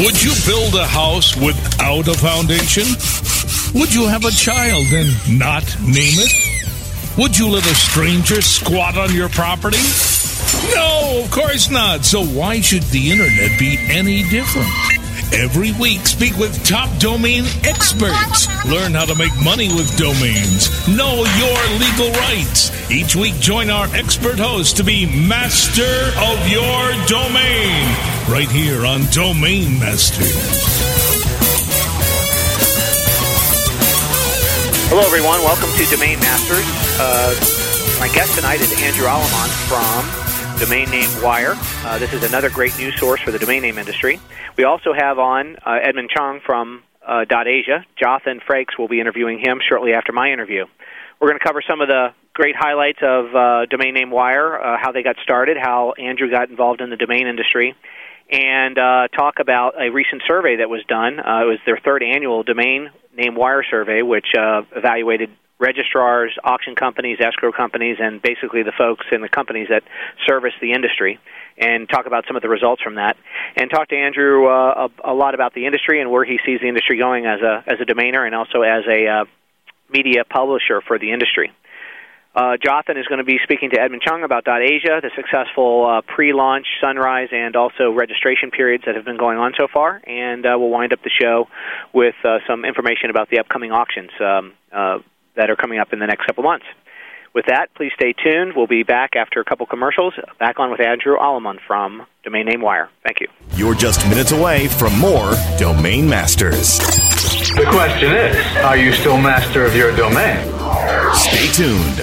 Would you build a house without a foundation? Would you have a child and not name it? Would you let a stranger squat on your property? No, of course not. So why should the internet be any different? Every week, speak with top domain experts. Learn how to make money with domains. Know your legal rights. Each week, join our expert host to be master of your domain. Right here on Domain Masters. Hello, everyone. Welcome to Domain Masters. My guest tonight is Andrew Allemann from Domain Name Wire. This is another great news source for the domain name industry. We also have on Edmon Chung from .Asia. Jothan Frakes will be interviewing him shortly after my interview. We're going to cover some of the great highlights of Domain Name Wire, how they got started, how Andrew got involved in the domain industry, and talk about a recent survey that was done. It was their third annual Domain Name Wire survey, which evaluated registrars, auction companies, escrow companies, and basically the folks in the companies that service the industry, and talk about some of the results from that, and talk to Andrew a lot about the industry and where he sees the industry going as a domainer and also as a media publisher for the industry. Jothan is going to be speaking to Edmon Chung about .Asia, the successful pre-launch, sunrise, and also registration periods that have been going on so far, and we'll wind up the show with some information about the upcoming auctions that are coming up in the next couple months. With that, please stay tuned. We'll be back after a couple commercials. Back on with Andrew Allemann from Domain Name Wire. Thank you. You're just minutes away from more Domain Masters. The question is, are you still master of your domain? Stay tuned.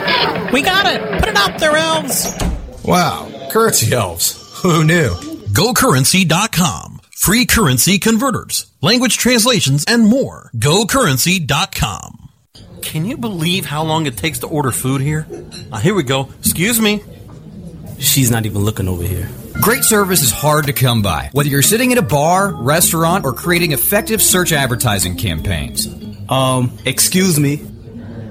We got it. Put it up there, elves. Wow. Currency elves. Who knew? GoCurrency.com. Free currency converters, language translations, and more. GoCurrency.com. Can you believe how long it takes to order food here? Here we go. Excuse me. She's not even looking over here. Great service is hard to come by, whether you're sitting at a bar, restaurant, or creating effective search advertising campaigns. Excuse me.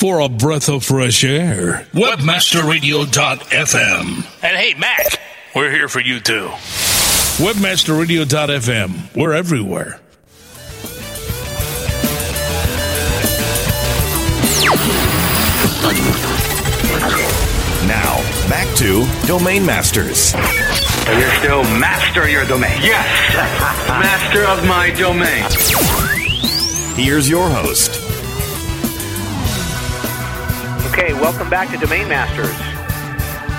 for a breath of fresh air. WebmasterRadio.fm. And hey, Mac, we're here for you too. WebmasterRadio.fm. We're everywhere. Now, back to Domain Masters. You're still master of your domain. Yes, master of my domain. Here's your host. Okay, welcome back to Domain Masters.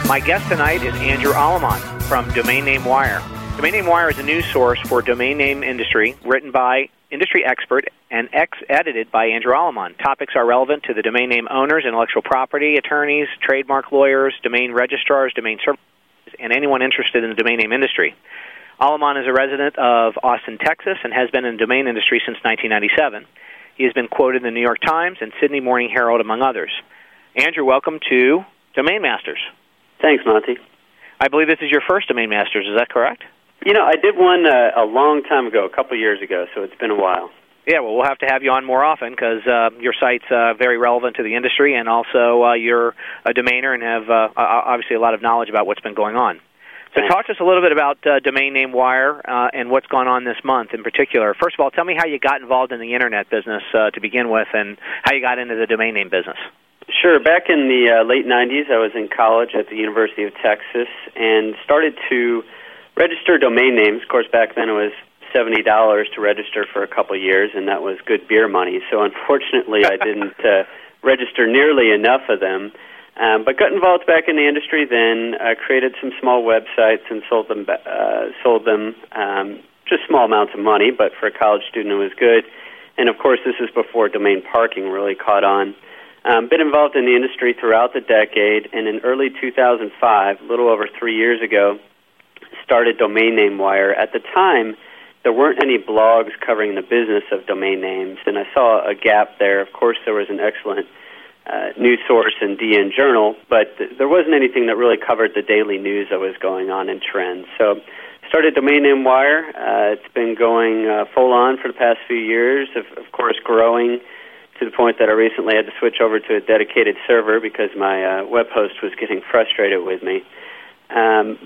My guest tonight is Andrew Allemann from Domain Name Wire. Domain Name Wire is a news source for domain name industry, written by industry expert and edited by Andrew Allemann. Topics are relevant to the domain name owners, intellectual property attorneys, trademark lawyers, domain registrars, domain services, and anyone interested in the domain name industry. Allemann is a resident of Austin, Texas, and has been in the domain industry since 1997. He has been quoted in the New York Times and Sydney Morning Herald, among others. Andrew, welcome to Domain Masters. Thanks, Monty. I believe this is your first Domain Masters. Is that correct? You know, I did one a long time ago, a couple years ago, so it's been a while. Yeah, well, we'll have to have you on more often because your site's very relevant to the industry, and also you're a domainer and have obviously a lot of knowledge about what's been going on. So talk to us a little bit about Domain Name Wire and what's gone on this month in particular. First of all, tell me how you got involved in the Internet business to begin with and how you got into the domain name business. Sure. Back in the late 90s, I was in college at the University of Texas and started to register domain names. Of course, back then it was $70 to register for a couple of years, and that was good beer money. So unfortunately, I didn't register nearly enough of them. But got involved back in the industry then, created some small websites and sold them just small amounts of money, but for a college student it was good. And, of course, this is before domain parking really caught on. Been involved in the industry throughout the decade, and in early 2005, a little over 3 years ago, started Domain Name Wire. At the time, there weren't any blogs covering the business of domain names, and I saw a gap there. Of course, there was an excellent news source in DN Journal, but there wasn't anything that really covered the daily news that was going on in trends. So started Domain Name Wire. It's been going full-on for the past few years, of course growing to the point that I recently had to switch over to a dedicated server because my web host was getting frustrated with me.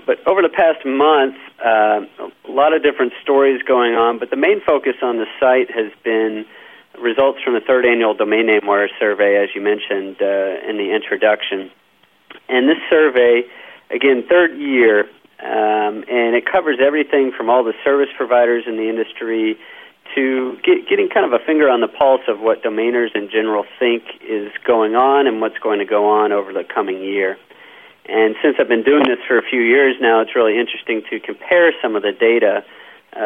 But over the past month, a lot of different stories going on, but the main focus on the site has been results from the third annual Domain Name Wire survey, as you mentioned in the introduction. And this survey, again, third year, and it covers everything from all the service providers in the industry to getting kind of a finger on the pulse of what domainers in general think is going on and what's going to go on over the coming year. And since I've been doing this for a few years now, it's really interesting to compare some of the data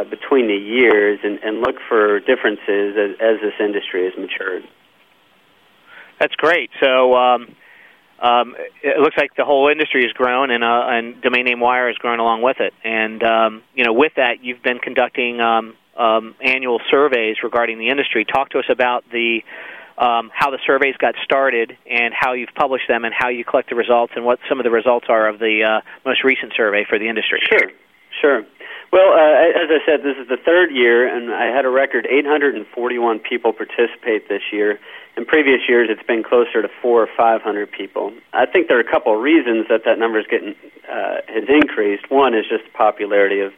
between the years and look for differences as this industry has matured. That's great. So it looks like the whole industry has grown, and Domain Name Wire has grown along with it. And with that, you've been conducting annual surveys regarding the industry. Talk to us about the how the surveys got started and how you've published them and how you collect the results and what some of the results are of the most recent survey for the industry. Sure. Well, as I said, this is the third year, and I had a record 841 people participate this year. In previous years, it's been closer to 400 or 500 people. I think there are a couple of reasons that number is has increased. One is just the popularity of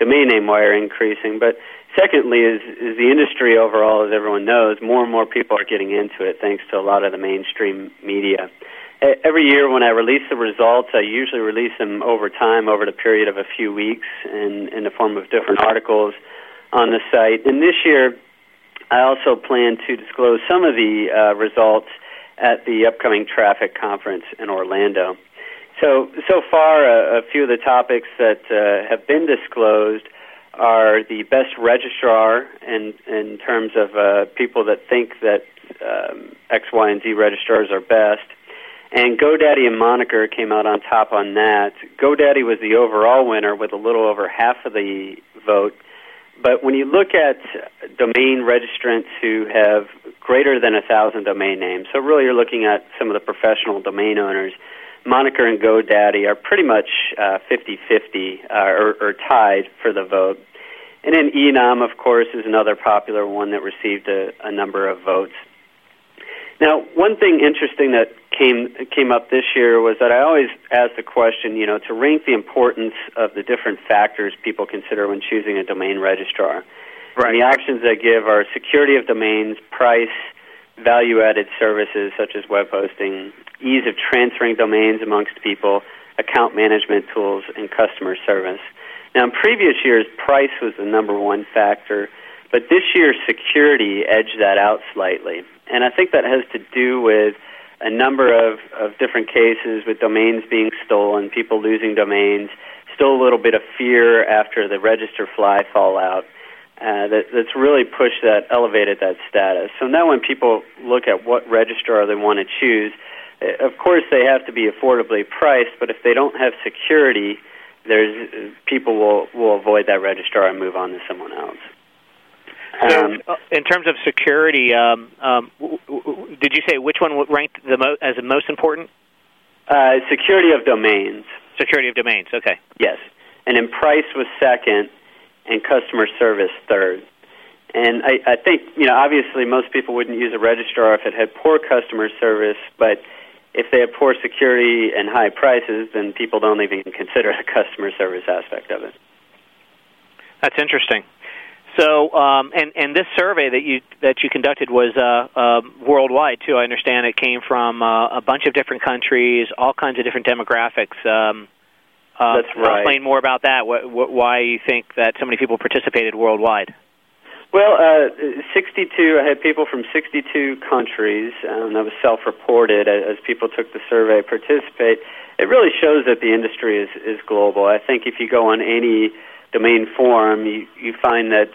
Domain Name Wire increasing, but secondly is the industry overall, as everyone knows, more and more people are getting into it thanks to a lot of the mainstream media. Every year when I release the results, I usually release them over time, over the period of a few weeks, in the form of different articles on the site. And this year, I also plan to disclose some of the results at the upcoming Traffic Conference in Orlando. So far, a few of the topics that have been disclosed are the best registrar in terms of people that think that X, Y, and Z registrars are best. And GoDaddy and Moniker came out on top on that. GoDaddy was the overall winner with a little over half of the vote. But when you look at domain registrants who have greater than 1,000 domain names, so really you're looking at some of the professional domain owners, Moniker and GoDaddy are pretty much 50-50 or tied for the vote. And then Enom, of course, is another popular one that received a number of votes. Now, one thing interesting that came up this year was that I always asked the question, you know, to rank the importance of the different factors people consider when choosing a domain registrar. Right. And the options I give are security of domains, price, value-added services such as web hosting, ease of transferring domains amongst people, account management tools, and customer service. Now, in previous years, price was the number one factor, but this year, security edged that out slightly. And I think that has to do with a number of different cases with domains being stolen, people losing domains, still a little bit of fear after the RegisterFly fallout that's really pushed that, elevated that status. So now when people look at what registrar they want to choose, of course they have to be affordably priced, but if they don't have security, people will avoid that registrar and move on to someone else. So in terms of security, did you say which one ranked as the most important? Security of domains. Security of domains, okay. Yes. And then price was second and customer service third. And I think, obviously most people wouldn't use a registrar if it had poor customer service, but if they have poor security and high prices, then people don't even consider the customer service aspect of it. That's interesting. So, and this survey that you conducted was worldwide too. I understand it came from a bunch of different countries, all kinds of different demographics. That's right. Explain more about that. Why you think that so many people participated worldwide? Well, 62. I had people from 62 countries, and that was self-reported as people took the survey participate. It really shows that the industry is global. I think if you go on any domain forum, you find that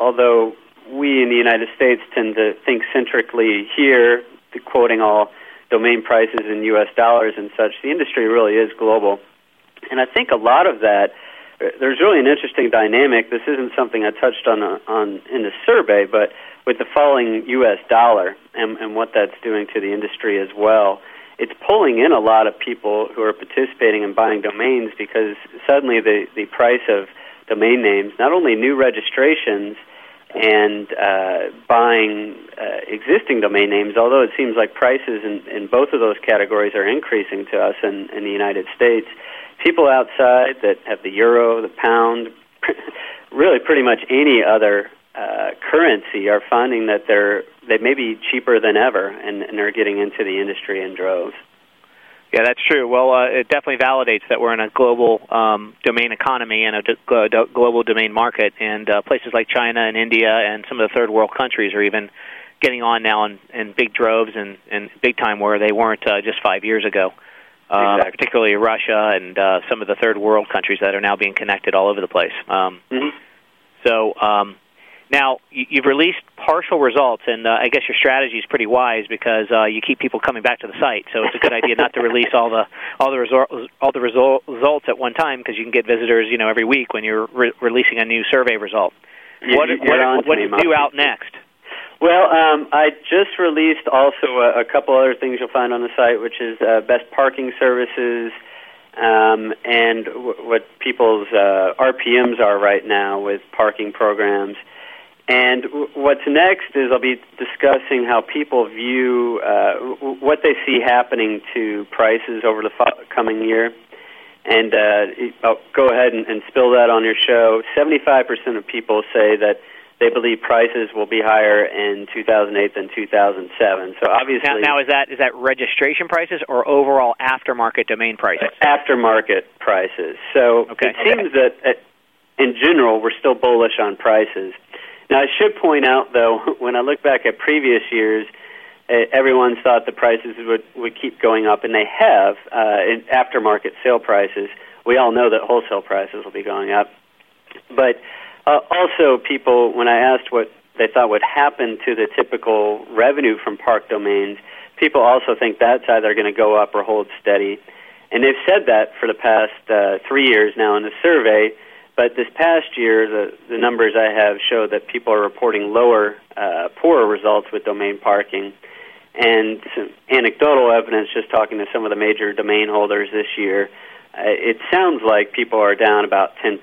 although we in the United States tend to think centrically here, quoting all domain prices in U.S. dollars and such, the industry really is global. And I think a lot of that, there's really an interesting dynamic. This isn't something I touched on in the survey, but with the falling U.S. dollar and what that's doing to the industry as well, it's pulling in a lot of people who are participating in buying domains because suddenly the price of domain names, not only new registrations and buying existing domain names, although it seems like prices in both of those categories are increasing to us in the United States, people outside that have the euro, the pound, really pretty much any other currency are finding that they may be cheaper than ever and are getting into the industry in droves. Yeah, that's true. Well, it definitely validates that we're in a global domain economy and a global domain market, and places like China and India and some of the third world countries are even getting on now in big droves and big time where they weren't just 5 years ago. Exactly. Particularly Russia and some of the third world countries that are now being connected all over the place. Now, you've released partial results, and I guess your strategy is pretty wise because you keep people coming back to the site. So it's a good idea not to release all the results at one time because you can get visitors, every week when you're releasing a new survey result. What's due out next? Well, I just released also a couple other things you'll find on the site, which is best parking services, and what people's RPMs are right now with parking programs. And what's next is I'll be discussing how people view what they see happening to prices over the coming year. And I'll go ahead and spill that on your show. 75% of people say that they believe prices will be higher in 2008 than 2007. So obviously, now is that registration prices or overall aftermarket domain prices? Aftermarket prices. So okay. It seems that in general we're still bullish on prices. Now, I should point out, though, when I look back at previous years, everyone thought the prices would keep going up, and they have, in aftermarket sale prices. We all know that wholesale prices will be going up. But also people, when I asked what they thought would happen to the typical revenue from park domains, people also think that's either going to go up or hold steady. And they've said that for the past 3 years now in the survey. But this past year, the numbers I have show that people are reporting lower, poorer results with domain parking. And some anecdotal evidence, just talking to some of the major domain holders this year, it sounds like people are down about 10%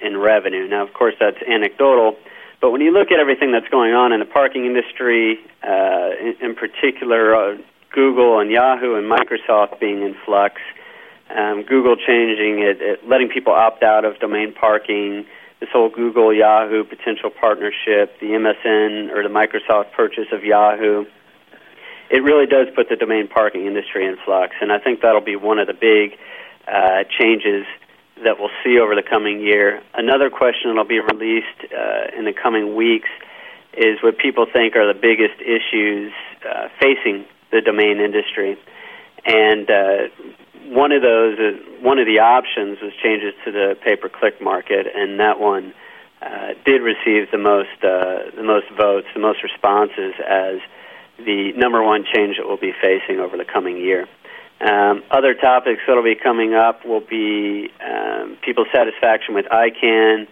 in revenue. Now, of course, that's anecdotal. But when you look at everything that's going on in the parking industry, in particular Google and Yahoo and Microsoft being in flux, Google changing it, letting people opt out of domain parking, this whole Google-Yahoo potential partnership, the MSN or the Microsoft purchase of Yahoo, it really does put the domain parking industry in flux. And I think that'll be one of the big changes that we'll see over the coming year. Another question that will be released in the coming weeks is what people think are the biggest issues facing the domain industry. And one of those is, one of the options was changes to the pay-per-click market, and that one did receive the most votes, the most responses as the number one change that we'll be facing over the coming year. Other topics that will be coming up will be people's satisfaction with ICANN,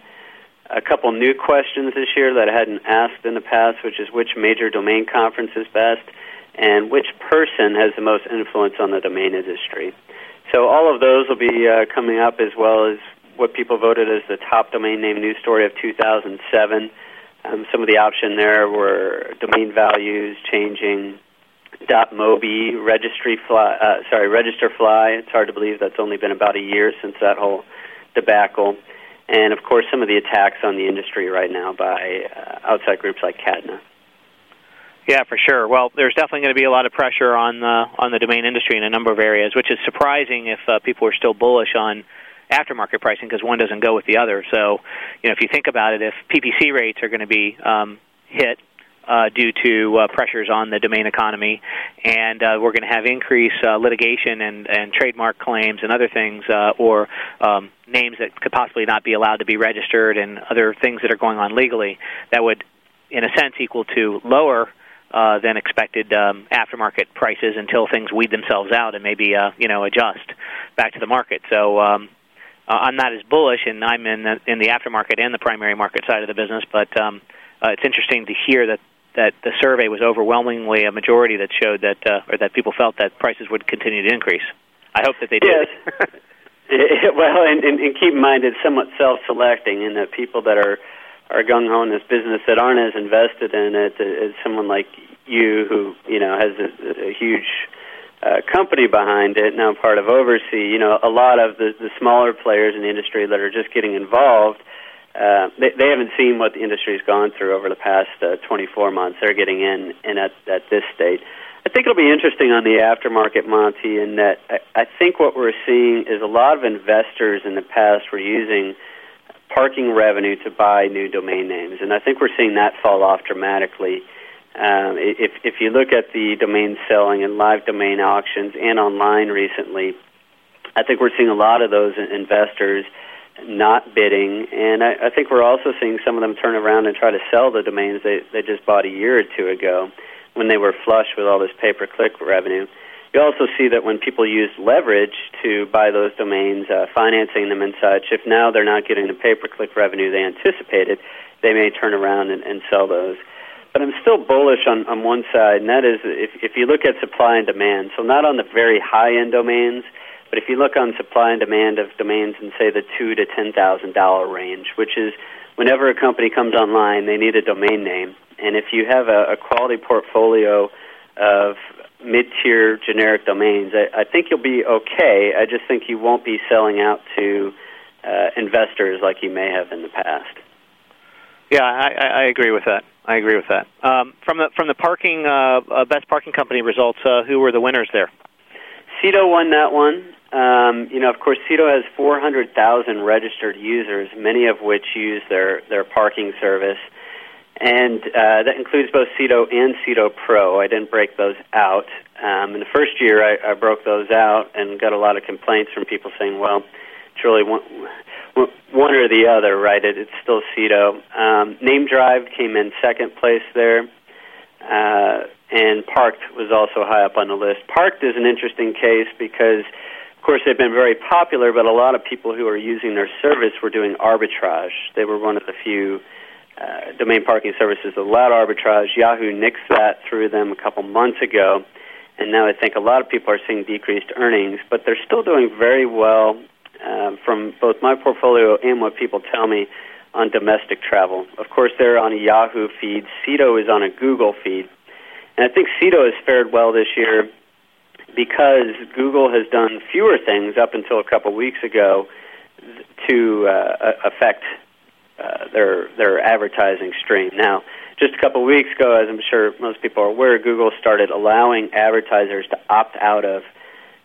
a couple new questions this year that I hadn't asked in the past, which is which major domain conference is best, and which person has the most influence on the domain industry. So all of those will be coming up, as well as what people voted as the top domain name news story of 2007. Some of the options there were domain values changing, .mobi, RegisterFly. It's hard to believe that's only been about a year since that whole debacle. And, of course, some of the attacks on the industry right now by outside groups like CADNA. Yeah, for sure. Well, there's definitely going to be a lot of pressure on the domain industry in a number of areas, which is surprising if people are still bullish on aftermarket pricing, because one doesn't go with the other. So, you know, if you think about it, if PPC rates are going to be hit due to pressures on the domain economy, and we're going to have increased litigation and trademark claims and other things, or names that could possibly not be allowed to be registered and other things that are going on legally, that would, in a sense, equal to lower than expected aftermarket prices until things weed themselves out and maybe adjust back to the market. So I'm not as bullish, and I'm in the aftermarket and the primary market side of the business, but it's interesting to hear that the survey was overwhelmingly a majority that showed that, or that people felt that prices would continue to increase. I hope that they did. Yes. Well, and keep in mind it's somewhat self-selecting, in that people that are gung-ho in this business that aren't as invested in it as someone like you who, you know, has a huge company behind it, now part of Oversee. You know, a lot of the smaller players in the industry that are just getting involved, they haven't seen what the industry's gone through over the past 24 months. They're getting in and at this state. I think it'll be interesting on the aftermarket, Monty, in that I think what we're seeing is a lot of investors in the past were using parking revenue to buy new domain names, and I think we're seeing that fall off dramatically. If you look at the domain selling and live domain auctions and online recently, I think we're seeing a lot of those investors not bidding, and I think we're also seeing some of them turn around and try to sell the domains they just bought a year or two ago when they were flush with all this pay-per-click revenue. You also see that when people use leverage to buy those domains, financing them and such, if now they're not getting the pay-per-click revenue they anticipated, they may turn around and sell those. But I'm still bullish on one side, and that is if you look at supply and demand, so not on the very high-end domains, but if you look on supply and demand of domains in, say, the $2,000 to $10,000 range, which is whenever a company comes online, they need a domain name. And if you have a quality portfolio of mid-tier generic domains, I think you'll be okay. I just think you won't be selling out to investors like you may have in the past. Yeah, I agree with that. From the parking best parking company results, who were the winners there? Cito won that one. Of course, Cito has 400,000 registered users, many of which use their parking service. And that includes both Cito and Cito Pro. I didn't break those out. In the first year, I broke those out and got a lot of complaints from people saying, well, it's really one or the other, right? It's still Cito. NameDrive came in second place there, and Parked was also high up on the list. Parked is an interesting case because, of course, they've been very popular, but a lot of people who are using their service were doing arbitrage. They were one of the few domain parking services allowed arbitrage. Yahoo nixed that through them a couple months ago, and now I think a lot of people are seeing decreased earnings, but they're still doing very well from both my portfolio and what people tell me on domestic travel. Of course, they're on a Yahoo feed. Cito is on a Google feed, and I think Cito has fared well this year because Google has done fewer things up until a couple weeks ago to affect their advertising stream. Now, just a couple weeks ago, as I'm sure most people are aware, Google started allowing advertisers to opt out of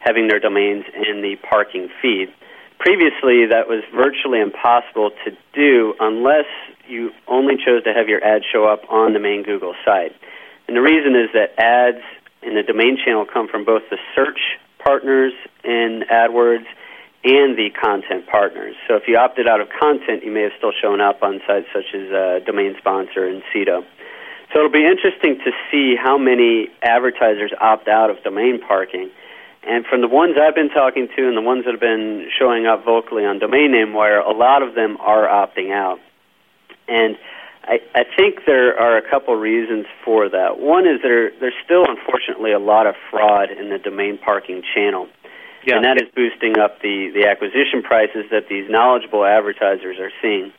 having their domains in the parking feed. Previously, that was virtually impossible to do unless you only chose to have your ad show up on the main Google site. And the reason is that ads in the domain channel come from both the search partners in AdWords and the content partners. So if you opted out of content, you may have still shown up on sites such as Domain Sponsor and Cedo. So it'll be interesting to see how many advertisers opt out of domain parking. And from the ones I've been talking to and the ones that have been showing up vocally on Domain Name Wire, a lot of them are opting out. And I think there are a couple reasons for that. One is there's still, unfortunately, a lot of fraud in the domain parking channel. Yeah. And that is boosting up the acquisition prices that these knowledgeable advertisers are seeing.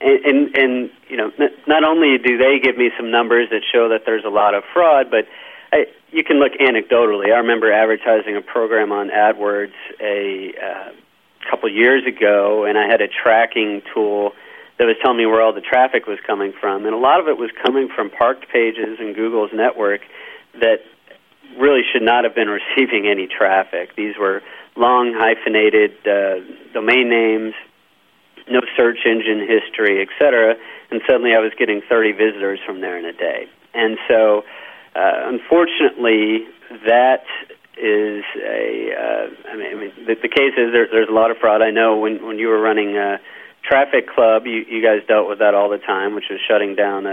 And you know, not only do they give me some numbers that show that there's a lot of fraud, but you can look anecdotally. I remember advertising a program on AdWords a couple years ago, and I had a tracking tool that was telling me where all the traffic was coming from. And a lot of it was coming from parked pages in Google's network that really should not have been receiving any traffic. These were long hyphenated domain names, no search engine history, etc. And suddenly I was getting 30 visitors from there in a day. And so, unfortunately, that is the case is there's a lot of fraud. I know when you were running Traffic Club, you guys dealt with that all the time, which was shutting down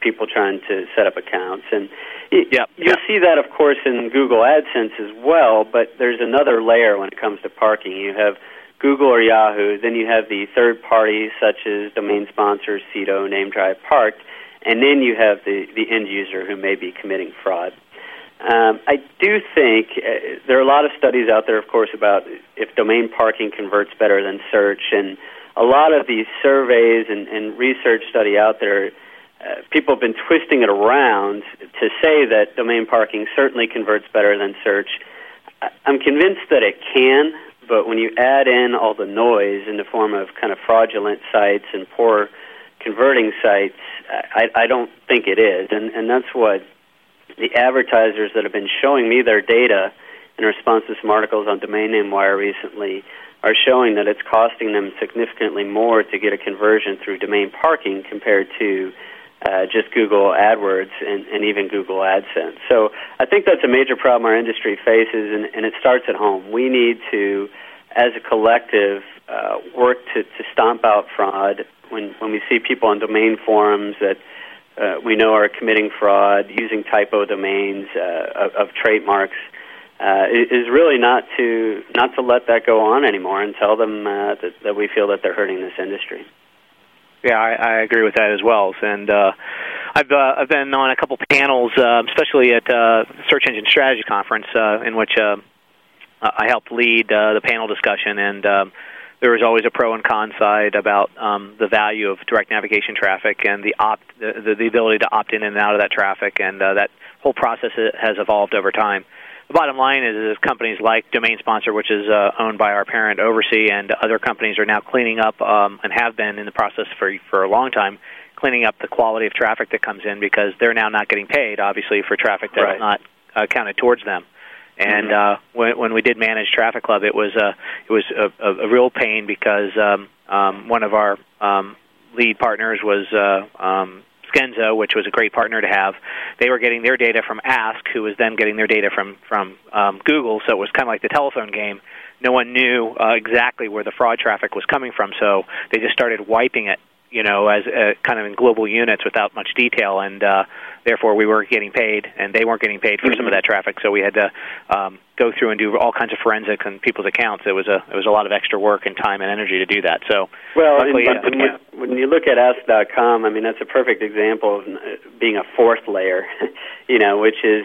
people trying to set up accounts. And you'll see that, of course, in Google AdSense as well, but there's another layer when it comes to parking. You have Google or Yahoo, then you have the third parties such as Domain Sponsor, Cedo, NameDrive, Parked, and then you have the end user who may be committing fraud. I do think there are a lot of studies out there, of course, about if domain parking converts better than search, and a lot of these surveys and research study out there, people have been twisting it around to say that domain parking certainly converts better than search. I'm convinced that it can, but when you add in all the noise in the form of kind of fraudulent sites and poor converting sites, I don't think it is. And that's what the advertisers that have been showing me their data in response to some articles on Domain Name Wire recently are showing, that it's costing them significantly more to get a conversion through domain parking compared to just Google AdWords and even Google AdSense. So I think that's a major problem our industry faces, and it starts at home. We need to, as a collective, work to stomp out fraud. When we see people on domain forums that we know are committing fraud, using typo domains of trademarks, is really not to let that go on anymore, and tell them that we feel that they're hurting this industry. Yeah, I agree with that as well. And I've been on a couple panels, especially at Search Engine Strategy Conference, in which I helped lead the panel discussion. And there was always a pro and con side about the value of direct navigation traffic and the ability to opt in and out of that traffic, and that whole process has evolved over time. The bottom line is companies like Domain Sponsor, which is owned by our parent Oversee, and other companies are now cleaning up and have been in the process for a long time, cleaning up the quality of traffic that comes in, because they're now not getting paid, obviously, for traffic that's right. not counted towards them. And when we did manage Traffic Club, it was a real pain, because one of our lead partners was Skenzo, which was a great partner to have. They were getting their data from Ask, who was then getting their data from Google, so it was kind of like the telephone game. No one knew exactly where the fraud traffic was coming from, so they just started wiping it, you know, as kind of in global units without much detail, and therefore we weren't getting paid, and they weren't getting paid for some of that traffic, so we had to go through and do all kinds of forensics on people's accounts. It was a lot of extra work and time and energy to do that. So well, luckily, when you look at Ask.com, I mean, that's a perfect example of being a fourth layer, you know, which is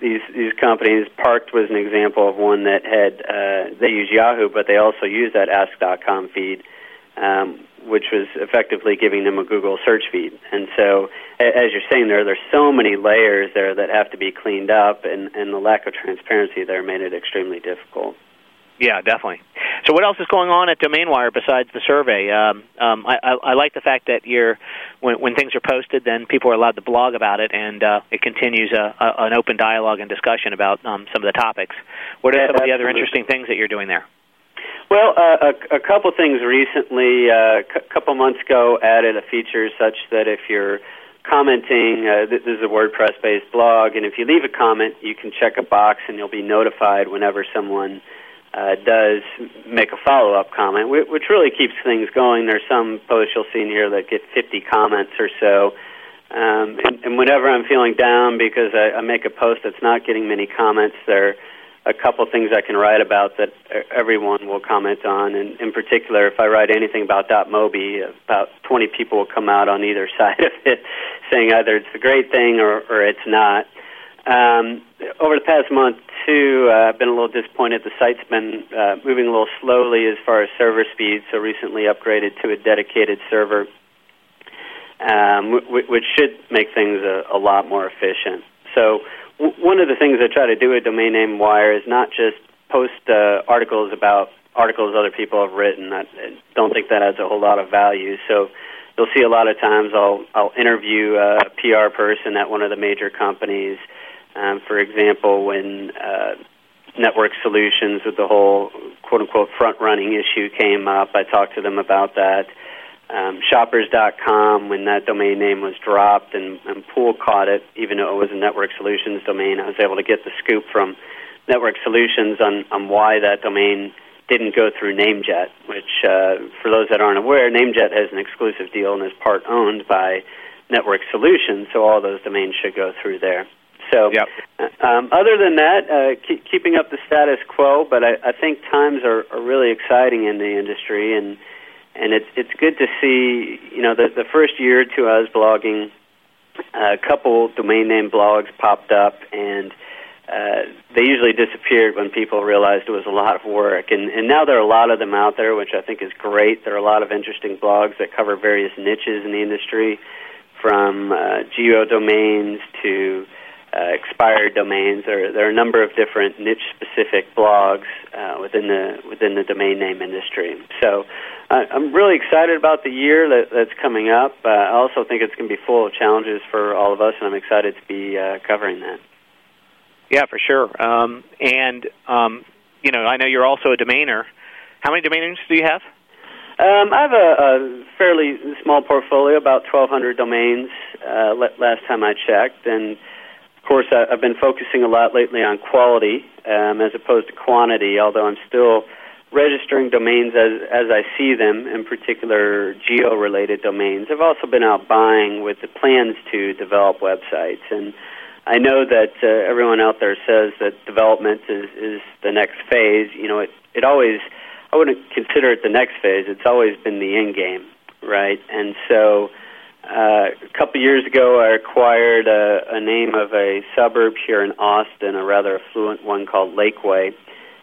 these companies. Parked was an example of one that had they use Yahoo, but they also use that Ask.com feed, which was effectively giving them a Google search feed. And so, as you're saying there's so many layers there that have to be cleaned up, and the lack of transparency there made it extremely difficult. Yeah, definitely. So what else is going on at Domain Wire besides the survey? I like the fact that when things are posted, then people are allowed to blog about it, and it continues an open dialogue and discussion about some of the topics. What are some of the other interesting things that you're doing there? Well, a couple things recently. A couple months ago, added a feature such that if you're commenting. This is a WordPress-based blog, and if you leave a comment, you can check a box, and you'll be notified whenever someone does make a follow-up comment, which really keeps things going. There's some posts you'll see in here that get 50 comments or so. And whenever I'm feeling down because I make a post that's not getting many comments, there are a couple things I can write about that everyone will comment on. And in particular, if I write anything about .mobi, about 20 people will come out on either side of it saying either it's a great thing or it's not. Over the past month, too, I've been a little disappointed. The site's been moving a little slowly as far as server speed, so recently upgraded to a dedicated server, which should make things a lot more efficient. So one of the things I try to do with Domain Name Wire is not just post articles about articles other people have written. I don't think that adds a whole lot of value. So you'll see a lot of times I'll interview a PR person at one of the major companies. For example, when Network Solutions with the whole quote-unquote front-running issue came up, I talked to them about that. Shoppers.com, when that domain name was dropped and Pool caught it, even though it was a Network Solutions domain, I was able to get the scoop from Network Solutions on why that domain didn't go through NameJet, which, for those that aren't aware, NameJet has an exclusive deal and is part-owned by Network Solutions, so all those domains should go through there. So yep. Other than that, keeping up the status quo, but I think times are really exciting in the industry, and it's good to see, you know, the first year or two I was blogging, a couple domain name blogs popped up, and they usually disappeared when people realized it was a lot of work. And now there are a lot of them out there, which I think is great. There are a lot of interesting blogs that cover various niches in the industry, from geo domains to expired domains. There are a number of different niche-specific blogs within the domain name industry. So I'm really excited about the year that's coming up. I also think it's going to be full of challenges for all of us, and I'm excited to be covering that. Yeah, for sure. You know, I know you're also a domainer. How many domain names do you have? I have a fairly small portfolio, about 1,200 domains last time I checked, and of course, I've been focusing a lot lately on quality as opposed to quantity, although I'm still registering domains as I see them, in particular geo-related domains. I've also been out buying with the plans to develop websites, and I know that everyone out there says that development is the next phase. You know, it always, I wouldn't consider it the next phase. It's always been the end game, right? And so a couple years ago, I acquired a name of a suburb here in Austin, a rather affluent one called Lakeway.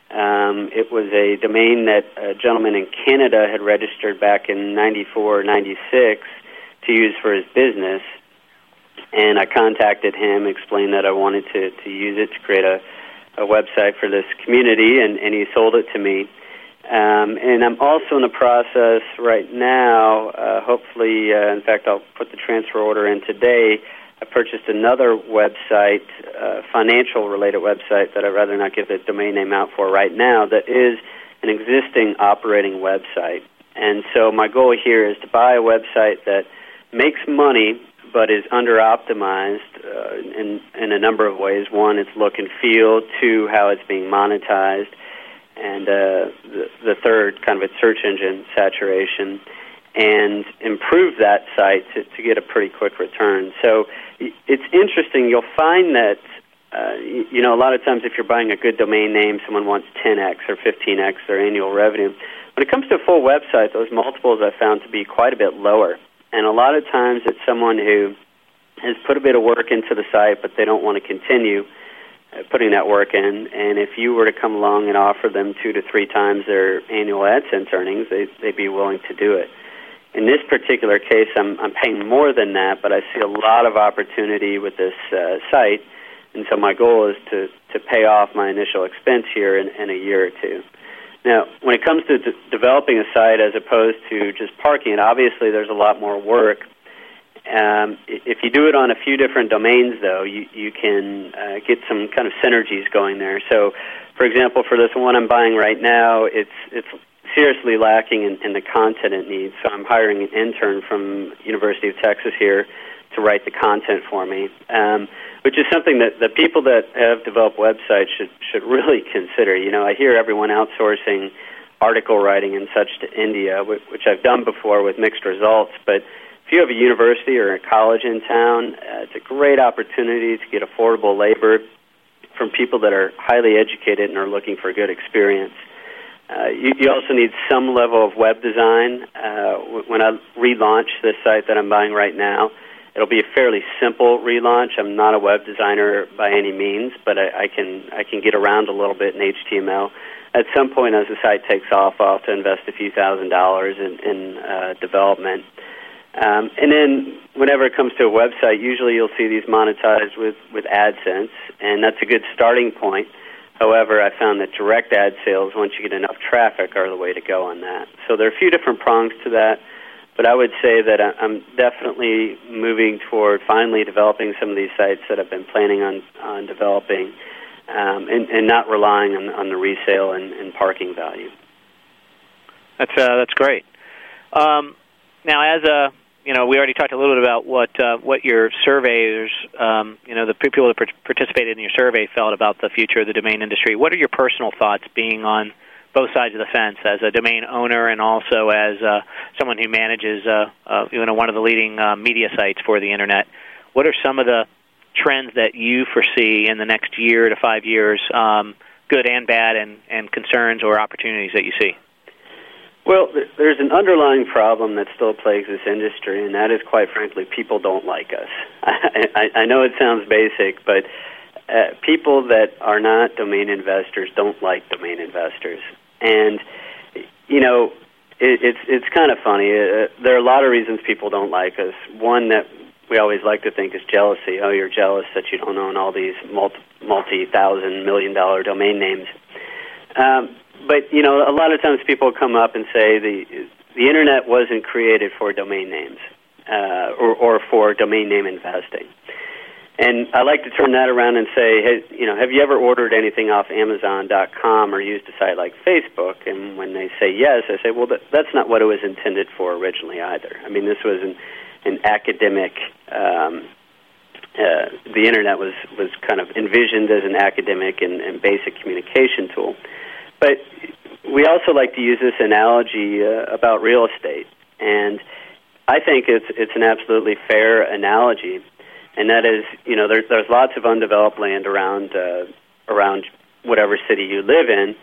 It was a domain that a gentleman in Canada had registered back in 94 or 96 to use for his business, and I contacted him, explained that I wanted to use it to create a website for this community, and he sold it to me. And I'm also in the process right now, hopefully, in fact, I'll put the transfer order in today. I purchased another website, financial-related website that I'd rather not give the domain name out for right now, that is an existing operating website. And so my goal here is to buy a website that makes money but is under-optimized in a number of ways. One, its look and feel. Two, how it's being monetized. And the third, kind of its search engine saturation, and improve that site to get a pretty quick return. So it's interesting. You'll find that, you know, a lot of times if you're buying a good domain name, someone wants 10x or 15x their annual revenue. When it comes to a full website, those multiples I found to be quite a bit lower. And a lot of times it's someone who has put a bit of work into the site, but they don't want to continue putting that work in, and if you were to come along and offer them 2 to 3 times their annual AdSense earnings, they'd be willing to do it. In this particular case, I'm paying more than that, but I see a lot of opportunity with this site, and so my goal is to pay off my initial expense here in a year or two. Now, when it comes to developing a site as opposed to just parking it, obviously there's a lot more work. If you do it on a few different domains, though, you can get some kind of synergies going there. So, for example, for this one I'm buying right now, it's seriously lacking in the content it needs. So I'm hiring an intern from University of Texas here to write the content for me, which is something that the people that have developed websites should really consider. You know, I hear everyone outsourcing article writing and such to India, which I've done before with mixed results, but if you have a university or a college in town, it's a great opportunity to get affordable labor from people that are highly educated and are looking for a good experience. You also need some level of web design. When I relaunch this site that I'm buying right now, it'll be a fairly simple relaunch. I'm not a web designer by any means, but I can get around a little bit in HTML. At some point, as the site takes off, I'll have to invest a few $1,000s in development. And then whenever it comes to a website, usually you'll see these monetized with AdSense, and that's a good starting point. However, I found that direct ad sales, once you get enough traffic, are the way to go on that. So there are a few different prongs to that, but I would say that I'm definitely moving toward finally developing some of these sites that I've been planning on developing and not relying on the resale and parking value. That's great. Now, as a we already talked a little bit about what your surveyors, the people that participated in your survey felt about the future of the domain industry. What are your personal thoughts being on both sides of the fence as a domain owner and also as someone who manages one of the leading media sites for the Internet? What are some of the trends that you foresee in the next year to 5 years, good and bad, and concerns or opportunities that you see? Well, there's an underlying problem that still plagues this industry, and that is, quite frankly, people don't like us. I know it sounds basic, but people that are not domain investors don't like domain investors. And, it's kind of funny. There are a lot of reasons people don't like us. One that we always like to think is jealousy. Oh, you're jealous that you don't own all these multi-thousand, million-dollar domain names. But, a lot of times people come up and say the Internet wasn't created for domain names or for domain name investing. And I like to turn that around and say, hey, have you ever ordered anything off Amazon.com or used a site like Facebook? And when they say yes, I say, well, that's not what it was intended for originally either. I mean, this was an academic the Internet was kind of envisioned as an academic and basic communication tool. But we also like to use this analogy about real estate, and I think it's an absolutely fair analogy, and that is, there's lots of undeveloped land around whatever city you live in.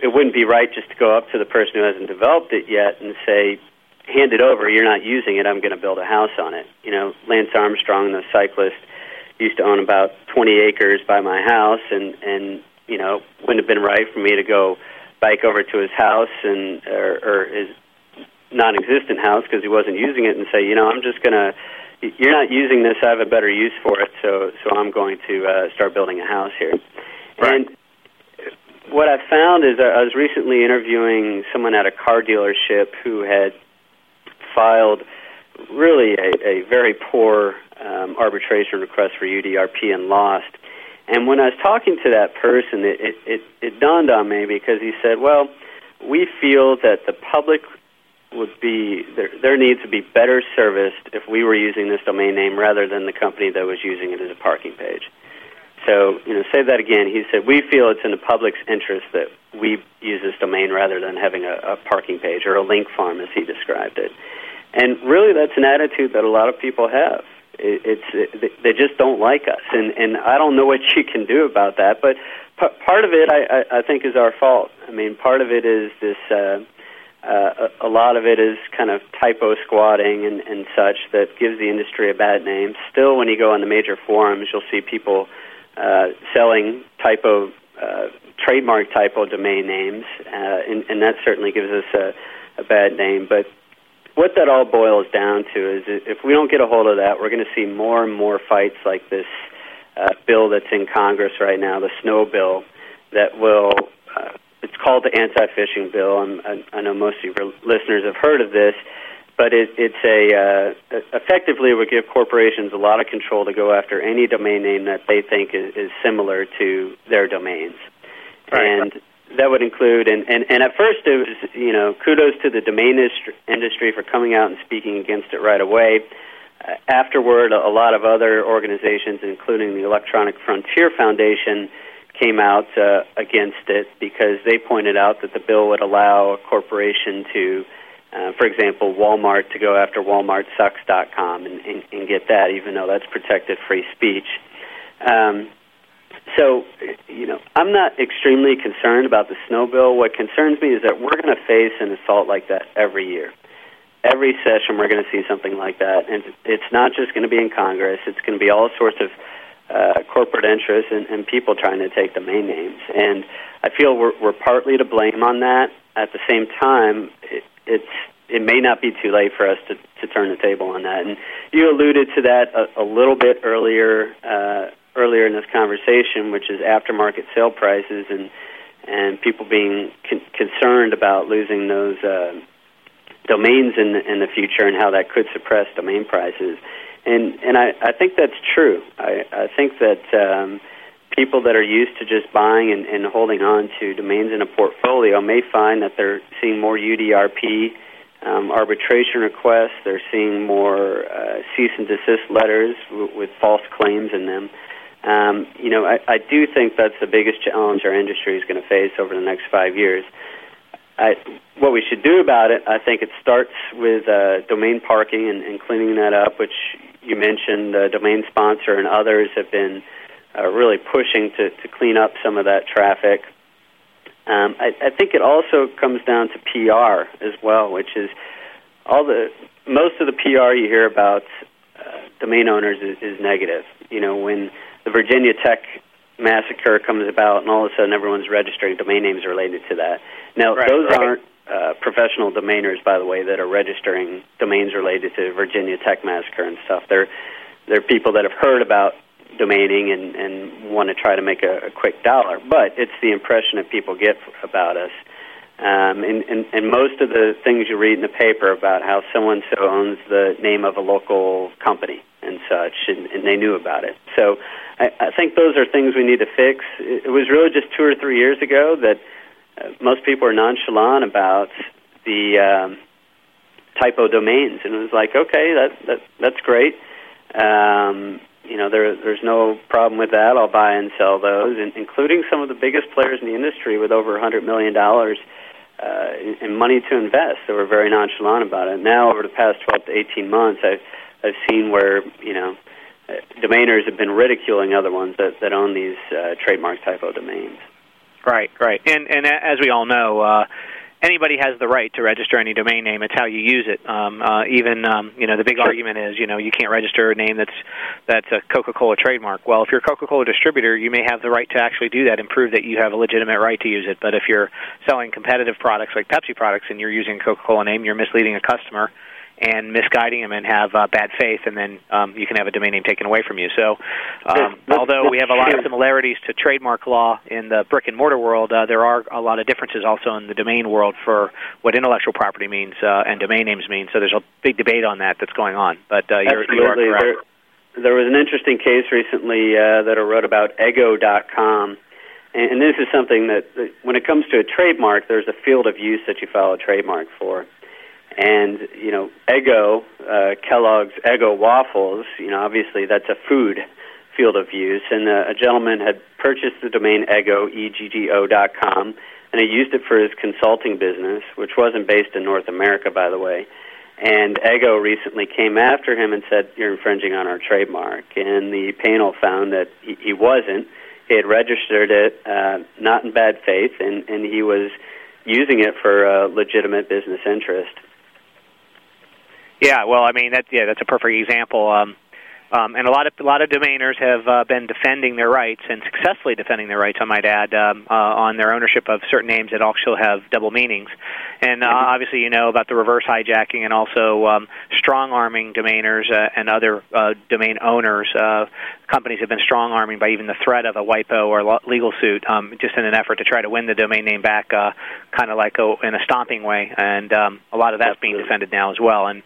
It wouldn't be right just to go up to the person who hasn't developed it yet and say, hand it over, you're not using it, I'm going to build a house on it. Lance Armstrong, the cyclist, used to own about 20 acres by my house, and wouldn't have been right for me to go bike over to his house or his non-existent house because he wasn't using it and say, I'm just going to, you're not using this, I have a better use for it, so I'm going to start building a house here. Right. And what I found is I was recently interviewing someone at a car dealership who had filed really a very poor arbitration request for UDRP and lost. And when I was talking to that person, it dawned on me because he said, well, we feel that the public would be, their needs would be better serviced if we were using this domain name rather than the company that was using it as a parking page. So, say that again. He said, we feel it's in the public's interest that we use this domain rather than having a parking page or a link farm, as he described it. And really that's an attitude that a lot of people have. They just don't like us, and I don't know what you can do about that. But part of it, I think, is our fault. I mean, part of it is this. A lot of it is kind of typo squatting and such that gives the industry a bad name. Still, when you go on the major forums, you'll see people selling typo, trademark typo domain names, and that certainly gives us a bad name. But what that all boils down to is if we don't get a hold of that, we're going to see more and more fights like this bill that's in Congress right now, the Snowe Bill, that will, it's called the anti-phishing bill. I know most of your listeners have heard of this, but effectively would give corporations a lot of control to go after any domain name that they think is similar to their domains. Right. And that would include, and at first it was, kudos to the domain industry for coming out and speaking against it right away. afterward, a lot of other organizations, including the Electronic Frontier Foundation, came out against it because they pointed out that the bill would allow a corporation to, for example, Walmart, to go after WalmartSucks.com and get that, even though that's protected free speech. So, you know, I'm not extremely concerned about the Snowe Bill. What concerns me is that we're going to face an assault like that every year. Every session we're going to see something like that. And it's not just going to be in Congress. It's going to be all sorts of corporate interests and people trying to take domain names. And I feel we're partly to blame on that. At the same time, it may not be too late for us to turn the table on that. And you alluded to that a little bit earlier in this conversation, which is aftermarket sale prices and people being concerned about losing those domains in the future and how that could suppress domain prices. And I think that's true. I think that people that are used to just buying and holding on to domains in a portfolio may find that they're seeing more UDRP arbitration requests. They're seeing more cease and desist letters with false claims in them. You know, I do think that's the biggest challenge our industry is going to face over the next 5 years. What we should do about it, I think it starts with domain parking and cleaning that up, which you mentioned Domain Sponsor and others have been really pushing to clean up some of that traffic. I think it also comes down to PR as well, which is most of the PR you hear about domain owners is negative. You know, when the Virginia Tech Massacre comes about, and all of a sudden everyone's registering domain names related to that. Now, those aren't professional domainers, by the way, that are registering domains related to Virginia Tech Massacre and stuff. They're people that have heard about domaining and want to try to make a quick dollar. But it's the impression that people get about us. And most of the things you read in the paper about how so-and-so owns the name of a local company and such, and they knew about it. So I think those are things we need to fix. It was really just 2 or 3 years ago that most people are nonchalant about the typo domains. And it was like, okay, that's great. You know, there's no problem with that. I'll buy and sell those, including some of the biggest players in the industry with over $100 million in money to invest. They were very nonchalant about it. Now, over the past 12 to 18 months, I've seen where, you know, domainers have been ridiculing other ones that own these trademark typo domains. Right. And as we all know, anybody has the right to register any domain name. It's how you use it. Even the big argument is, you know, you can't register a name that's a Coca-Cola trademark. Well, if you're a Coca-Cola distributor, you may have the right to actually do that and prove that you have a legitimate right to use it. But if you're selling competitive products like Pepsi products and you're using a Coca-Cola name, you're misleading a customer and misguiding them and have bad faith, and then you can have a domain name taken away from you. So although we have a lot of similarities to trademark law in the brick-and-mortar world, there are a lot of differences also in the domain world for what intellectual property means and domain names mean. So there's a big debate on that's going on. But you are correct. There was an interesting case recently that I wrote about Eggo.com. And this is something that when it comes to a trademark, there's a field of use that you file a trademark for. And, you know, Eggo, Kellogg's Eggo waffles, you know, obviously that's a food field of use. And a gentleman had purchased the domain Eggo, EGGO.com, and he used it for his consulting business, which wasn't based in North America, by the way. And Eggo recently came after him and said, "You're infringing on our trademark." And the panel found that he wasn't. He had registered it not in bad faith, and he was using it for a legitimate business interest. Yeah, well, I mean, that's a perfect example. And a lot of domainers have been defending their rights and successfully defending their rights, I might add, on their ownership of certain names that also have double meanings. And obviously, you know about the reverse hijacking and also strong-arming domainers and other domain owners. Companies have been strong-arming by even the threat of a WIPO or legal suit, just in an effort to try to win the domain name back, kind of like in a stomping way. And a lot of that's being defended now as well. And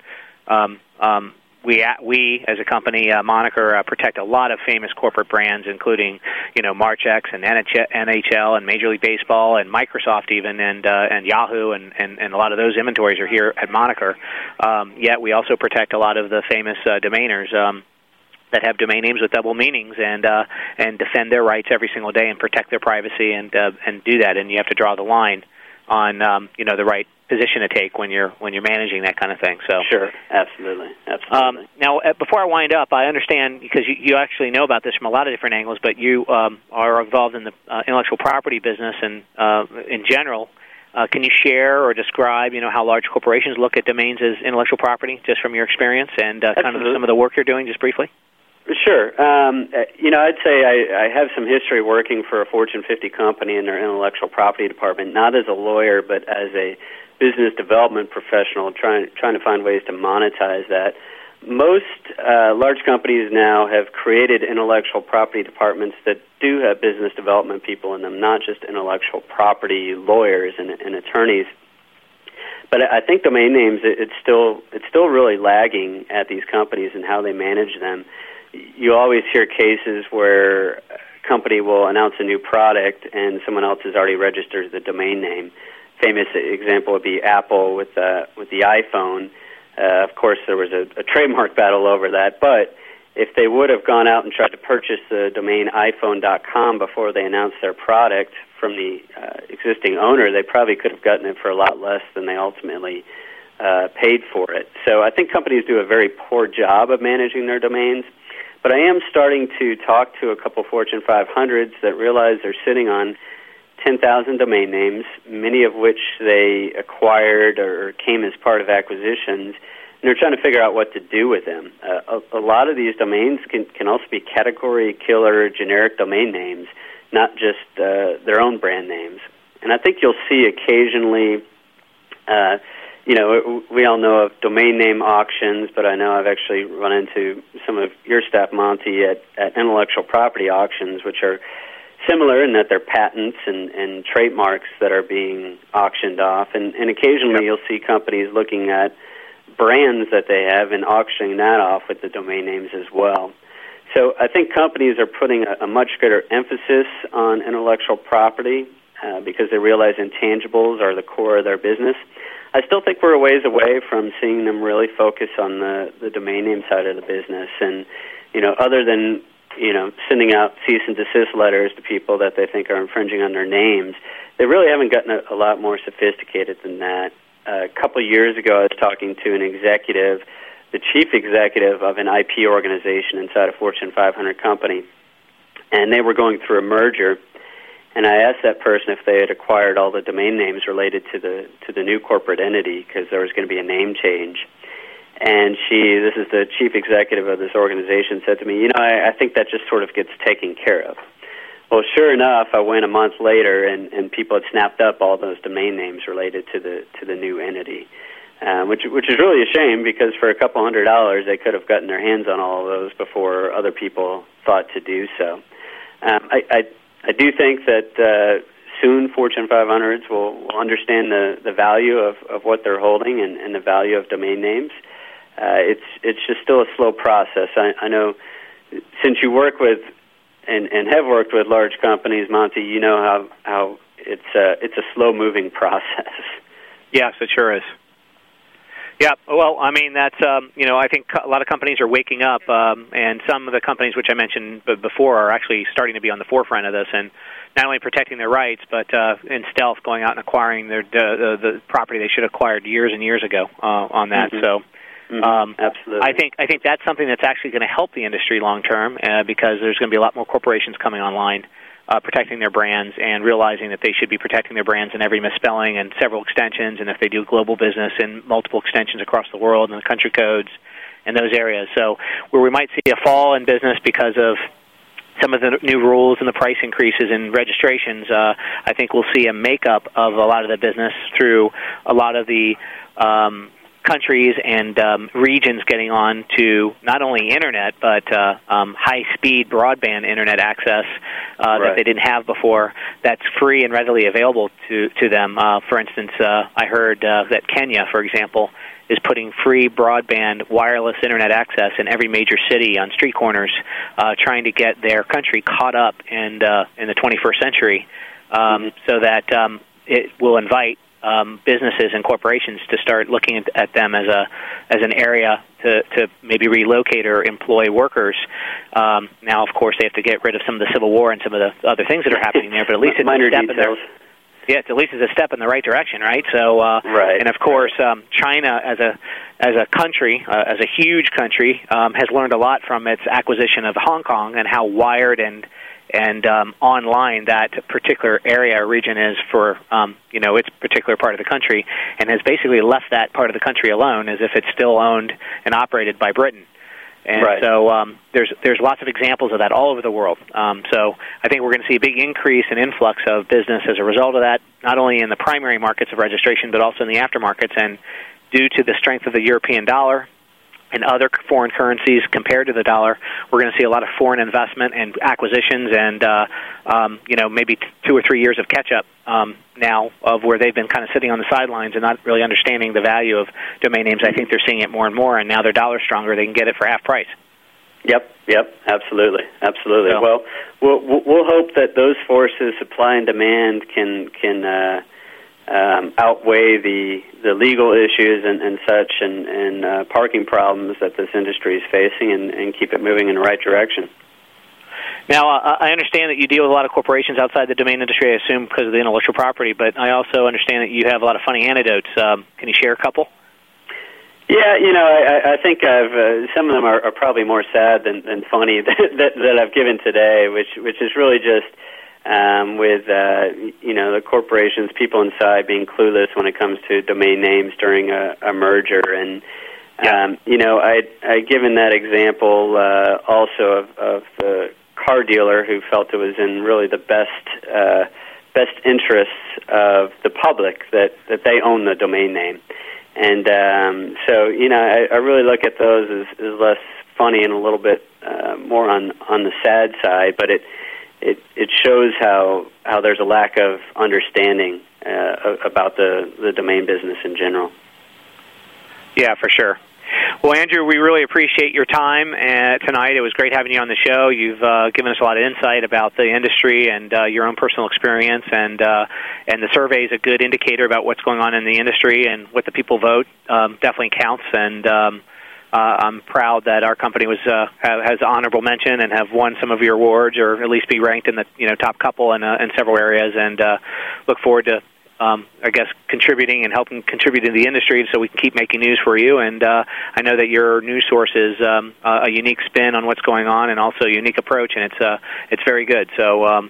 we as a company, moniker, protect a lot of famous corporate brands, including, you know, Marchex and NHL and Major League Baseball and Microsoft even, and Yahoo, and a lot of those inventories are here at Moniker. Yet we also protect a lot of the famous domainers that have domain names with double meanings, and defend their rights every single day and protect their privacy, and do that. And you have to draw the line on you know, the right position to take when you're managing that kind of thing. So sure, absolutely. Now, before I wind up, I understand, because you actually know about this from a lot of different angles, but you are involved in the intellectual property business and in general. Can you share or describe, you know, how large corporations look at domains as intellectual property, just from your experience, and kind of some of the work you're doing, just briefly? Sure. You know, I'd say I have some history working for a Fortune 50 company in their intellectual property department, not as a lawyer, but as a business development professional trying to find ways to monetize that. Most large companies now have created intellectual property departments that do have business development people in them, not just intellectual property lawyers and attorneys. But I think domain names, it's still really lagging at these companies and how they manage them. You always hear cases where a company will announce a new product and someone else has already registered the domain name. Famous example would be Apple with the iPhone. Of course, there was a trademark battle over that, but if they would have gone out and tried to purchase the domain iPhone.com before they announced their product from the existing owner, they probably could have gotten it for a lot less than they ultimately paid for it. So I think companies do a very poor job of managing their domains. But I am starting to talk to a couple Fortune 500s that realize they're sitting on 10,000 domain names, many of which they acquired or came as part of acquisitions, and they're trying to figure out what to do with them. A lot of these domains can also be category killer generic domain names, not just their own brand names. And I think you'll see occasionally, you know, we all know of domain name auctions, but I know I've actually run into some of your staff, Monty, at intellectual property auctions, which are similar in that they're patents and trademarks that are being auctioned off. And occasionally you'll see companies looking at brands that they have and auctioning that off with the domain names as well. So I think companies are putting a much greater emphasis on intellectual property because they realize intangibles are the core of their business. I still think we're a ways away from seeing them really focus on the domain name side of the business. And, you know, other than, you know, sending out cease and desist letters to people that they think are infringing on their names, they really haven't gotten a lot more sophisticated than that. A couple of years ago, I was talking to an executive, the chief executive of an IP organization inside a Fortune 500 company, and they were going through a merger. And I asked that person if they had acquired all the domain names related to the new corporate entity, because there was going to be a name change. And she, this is the chief executive of this organization, said to me, you know, I think that just sort of gets taken care of. Well, sure enough, I went a month later, and people had snapped up all those domain names related to the new entity, which is really a shame, because for a couple $100 they could have gotten their hands on all of those before other people thought to do so. I do think that soon Fortune 500s will understand the value of what they're holding and the value of domain names. It's just still a slow process. I know, since you work with and have worked with large companies, Monty, you know how it's a slow-moving process. Yes, it sure is. Yeah, well, I mean, that's, you know, I think a lot of companies are waking up, and some of the companies which I mentioned before are actually starting to be on the forefront of this, and not only protecting their rights, but in stealth going out and acquiring the property they should have acquired years and years ago on that. Mm-hmm. So absolutely. I think that's something that's actually going to help the industry long term, because there's going to be a lot more corporations coming online, protecting their brands and realizing that they should be protecting their brands in every misspelling and several extensions, and if they do global business in multiple extensions across the world and the country codes and those areas. So where we might see a fall in business because of some of the new rules and the price increases in registrations, I think we'll see a makeup of a lot of the business through a lot of the countries and regions getting on to not only internet but high-speed broadband internet access that they didn't have before. That's free and readily available to them. For instance, I heard that Kenya, for example, is putting free broadband wireless internet access in every major city on street corners, trying to get their country caught up in the 21st century, so that it will invite businesses and corporations to start looking at them as an area to maybe relocate or employ workers. Now, of course, they have to get rid of some of the civil war and some of the other things that are happening there, but at least it's a step in their right direction, right? So, and of course, China as a country, as a huge country, has learned a lot from its acquisition of Hong Kong and how wired and online that particular area or region is for its particular part of the country, and has basically left that part of the country alone as if it's still owned and operated by Britain. And so there's lots of examples of that all over the world. So I think we're going to see a big increase in influx of business as a result of that, not only in the primary markets of registration, but also in the aftermarkets. And due to the strength of the European dollar and other foreign currencies compared to the dollar, we're going to see a lot of foreign investment and acquisitions and, maybe 2 or 3 years of catch-up now of where they've been kind of sitting on the sidelines and not really understanding the value of domain names. I think they're seeing it more and more, and now their dollar's stronger. They can get it for half price. Yep, absolutely. So, well, we'll hope that those forces, supply and demand, can outweigh the legal issues and such and parking problems that this industry is facing and keep it moving in the right direction. Now, I understand that you deal with a lot of corporations outside the domain industry, I assume, because of the intellectual property, but I also understand that you have a lot of funny anecdotes. Can you share a couple? Yeah, I think some of them are probably more sad than funny that I've given today, which is really just with the corporations, people inside being clueless when it comes to domain names during a merger, and I'd given that example also of the car dealer who felt it was in really the best interests of the public that they own the domain name, and so I really look at those as less funny and a little bit more on the sad side, but It shows how there's a lack of understanding about the domain business in general. Yeah, for sure. Well, Andrew, we really appreciate your time tonight. It was great having you on the show. You've given us a lot of insight about the industry and your own personal experience, and the survey is a good indicator about what's going on in the industry, and what the people vote definitely counts, and I'm proud that our company has honorable mention and have won some of your awards, or at least be ranked in the top couple in several areas. And look forward to contributing and helping contribute to the industry so we can keep making news for you. And I know that your news source is a unique spin on what's going on, and also a unique approach, and it's very good. So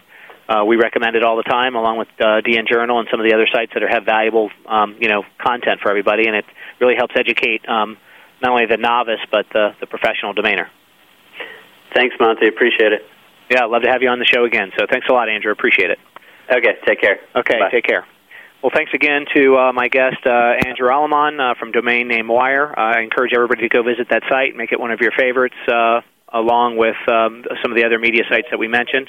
we recommend it all the time, along with DN Journal and some of the other sites that have valuable content for everybody, and it really helps educate. Not only the novice, but the professional domainer. Thanks, Monty. Appreciate it. Yeah, I'd love to have you on the show again. So thanks a lot, Andrew. Appreciate it. Okay, take care. Okay, bye. Take care. Well, thanks again to my guest, Andrew Allemann from Domain Name Wire. I encourage everybody to go visit that site, make it one of your favorites, along with some of the other media sites that we mentioned.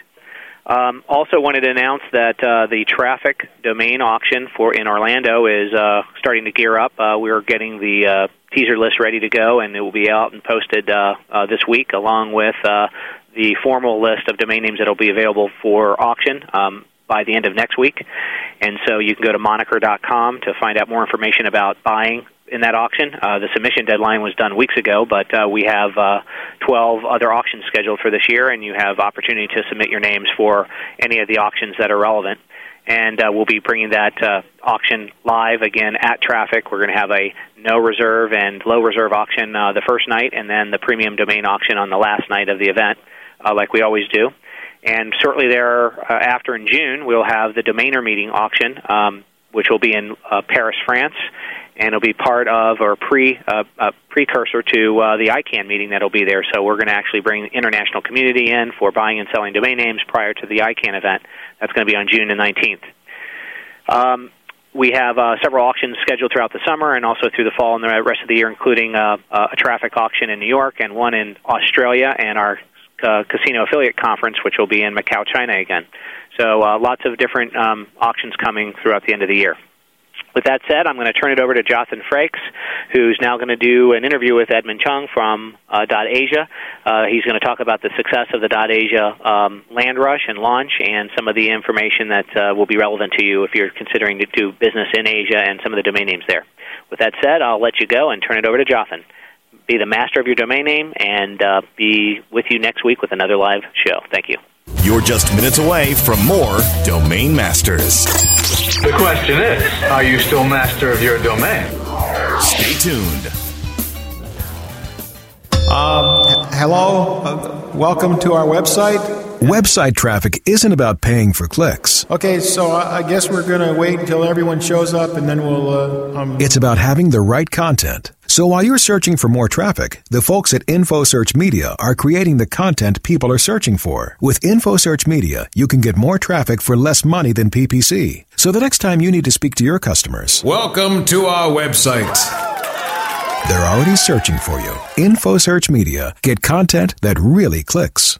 Also wanted to announce that the traffic domain auction in Orlando is starting to gear up. We're getting the teaser list ready to go, and it will be out and posted this week, along with the formal list of domain names that will be available for auction by the end of next week. And so you can go to moniker.com to find out more information about buying in that auction. The submission deadline was done weeks ago, but we have 12 other auctions scheduled for this year, and you have opportunity to submit your names for any of the auctions that are relevant. And we'll be bringing that auction live again at Traffic. We're going to have a no reserve and low reserve auction the first night, and then the premium domain auction on the last night of the event, like we always do. And shortly thereafter in June, we'll have the Domainer Meeting auction, which will be in Paris, France, and it'll be part of or precursor to the ICANN meeting that'll be there. So we're going to actually bring the international community in for buying and selling domain names prior to the ICANN event. That's going to be on June the 19th. We have several auctions scheduled throughout the summer and also through the fall and the rest of the year, including a traffic auction in New York and one in Australia and our casino affiliate conference, which will be in Macau, China again. So lots of different auctions coming throughout the end of the year. With that said, I'm going to turn it over to Jothan Frakes, who's now going to do an interview with Edmon Chung from .Asia. He's going to talk about the success of the .Asia land rush and launch and some of the information that will be relevant to you if you're considering to do business in Asia and some of the domain names there. With that said, I'll let you go and turn it over to Jothan. Be the master of your domain name, and be with you next week with another live show. Thank you. You're just minutes away from more Domain Masters. The question is, are you still master of your domain? Stay tuned. Hello. Welcome to our website. Website traffic isn't about paying for clicks. Okay, so I guess we're going to wait until everyone shows up, and then we'll... It's about having the right content. So while you're searching for more traffic, the folks at InfoSearch Media are creating the content people are searching for. With InfoSearch Media, you can get more traffic for less money than PPC. So the next time you need to speak to your customers... Welcome to our website. They're already searching for you. InfoSearch Media. Get content that really clicks.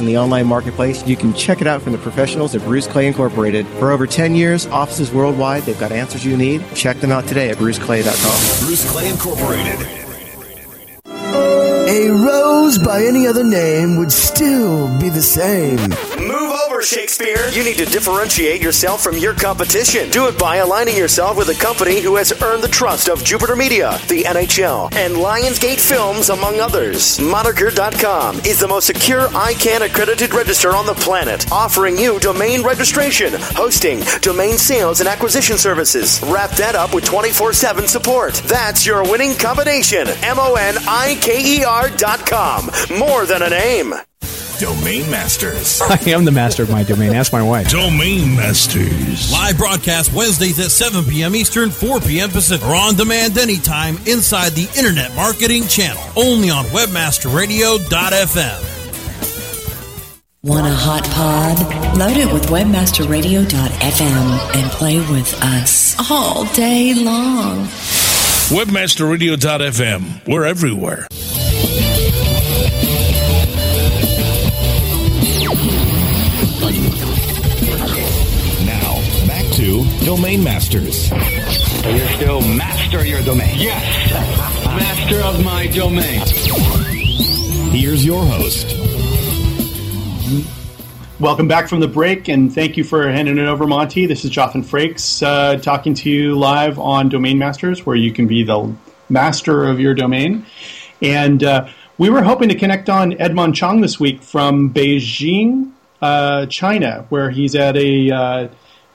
in the online marketplace, you can check it out from the professionals at Bruce Clay Incorporated. For over 10 years, offices worldwide, they've got answers you need. Check them out today at BruceClay.com. Bruce Clay Incorporated. A rose by any other name would still be the same. Move over, Shakespeare. You need to differentiate yourself from your competition. Do it by aligning yourself with a company who has earned the trust of Jupiter Media, the NHL, and Lionsgate Films, among others. Moniker.com is the most secure ICANN-accredited registrar on the planet, offering you domain registration, hosting, domain sales, and acquisition services. Wrap that up with 24/7 support. That's your winning combination. MONIKER.com. More than a name. Domain Masters. I am the master of my domain. Ask my wife. Domain Masters. Live broadcast Wednesdays at 7 p.m. Eastern, 4 p.m. Pacific. Or on demand anytime inside the Internet Marketing Channel. Only on WebmasterRadio.fm. Want a hot pod? Load it with WebmasterRadio.fm and play with us all day long. WebmasterRadio.fm. We're everywhere. Domain Masters. You're still master of your domain. Yes. Master of my domain. Here's your host. Welcome back from the break, and thank you for handing it over, Monty. This is Jothan Frakes talking to you live on Domain Masters, where you can be the master of your domain. And we were hoping to connect on Edmon Chung this week from Beijing, China, where he's at a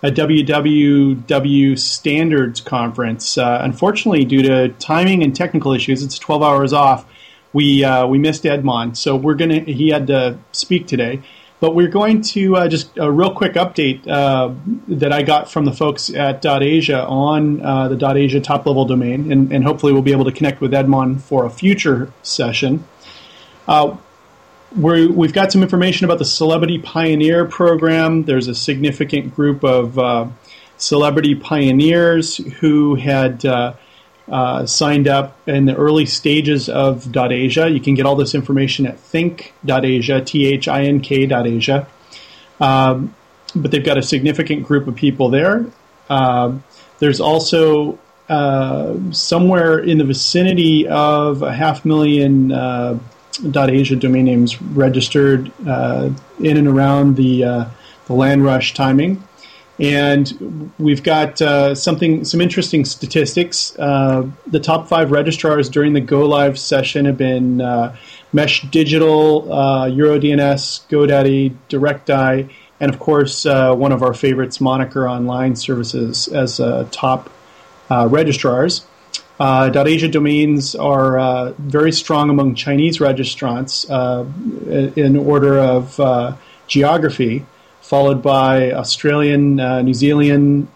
WWW Standards Conference. Unfortunately, due to timing and technical issues, it's 12 hours off. We missed Edmon, so he had to speak today. But we're going to just a real quick update that I got from the folks at .Asia on the .Asia top-level domain, and hopefully we'll be able to connect with Edmon for a future session. We've got some information about the Celebrity Pioneer program. There's a significant group of celebrity pioneers who had signed up in the early stages of .Asia. You can get all this information at think.asia, think.asia. But they've got a significant group of people there. There's also somewhere in the vicinity of 500,000 .Asia domain names registered in and around the land rush timing, and we've got some interesting statistics. The top 5 registrars during the go live session have been Mesh Digital, EuroDNS, GoDaddy, DirectEye, And of course, one of our favorites, Moniker Online Services, as top registrars. .Asia domains are very strong among Chinese registrants in order of geography, followed by Australian, New Zealand,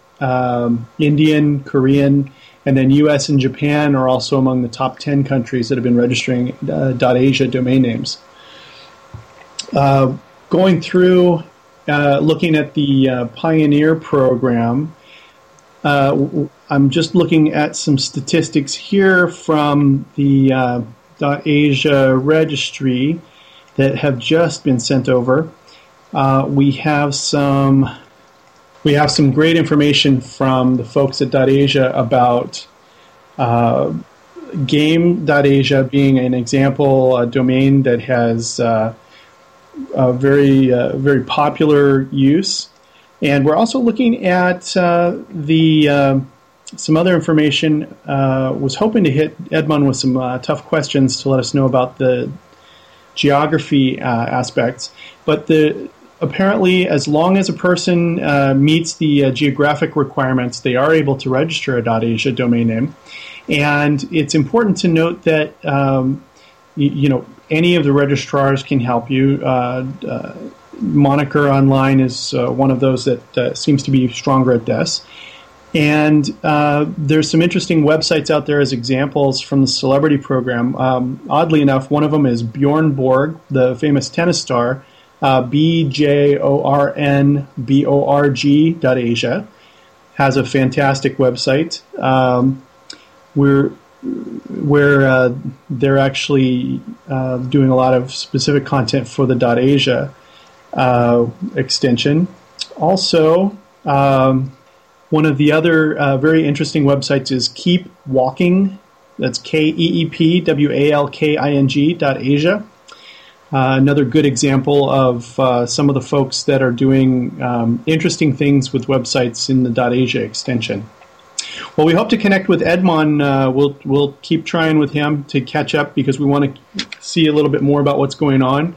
Indian, Korean, and then U.S. and Japan are also among the top 10 countries that have been registering .Asia domain names. Going through, looking at the Pioneer program, I'm just looking at some statistics here from the .Asia registry that have just been sent over. We have some great information from the folks at .Asia about game.asia being an example, a domain that has a very popular use. And we're also looking at some other information. Was hoping to hit Edmon with some tough questions to let us know about the geography aspects. But apparently, as long as a person meets the geographic requirements, they are able to register a .Asia domain name. And it's important to note that any of the registrars can help you. Moniker Online is one of those that seems to be stronger at this. And there's some interesting websites out there as examples from the celebrity program. Oddly enough, one of them is Bjorn Borg, the famous tennis star, BJornborg.asia, has a fantastic website where they're actually doing a lot of specific content for the .Asia extension. Also, one of the other very interesting websites is Keep Walking. That's KeepWalking.asia. Another good example of some of the folks that are doing interesting things with websites in the .Asia extension. Well, we hope to connect with Edmon. We'll keep trying with him to catch up because we want to see a little bit more about what's going on.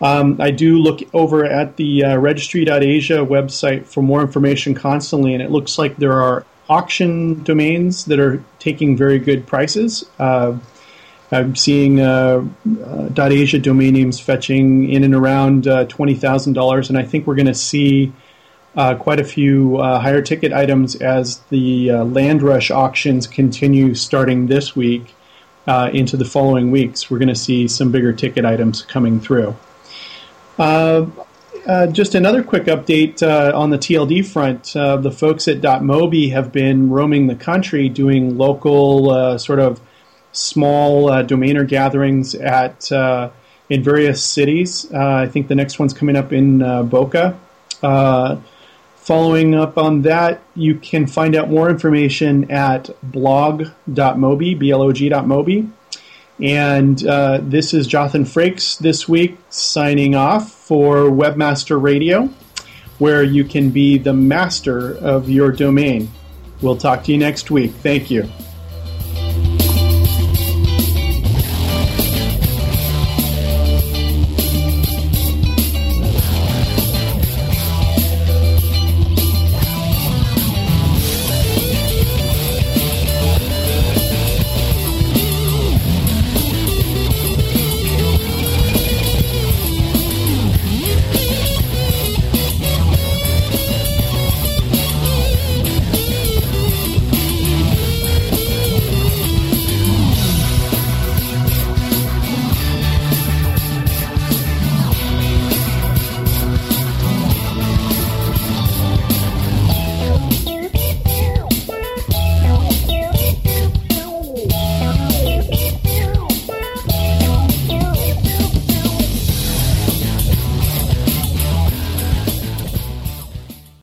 I do look over at the Registry.Asia website for more information constantly, and it looks like there are auction domains that are taking very good prices. I'm seeing .Asia domain names fetching in and around $20,000, and I think we're going to see quite a few higher ticket items as the Landrush auctions continue starting this week into the following weeks. We're going to see some bigger ticket items coming through. Just another quick update on the TLD front. The folks at DotMobi have been roaming the country doing local sort of small domainer gatherings at in various cities. I think the next one's coming up in Boca. Following up on that, you can find out more information at blog.mobi, blog.mobi. And this is Jothan Frakes this week signing off for Webmaster Radio, where you can be the master of your domain. We'll talk to you next week. Thank you.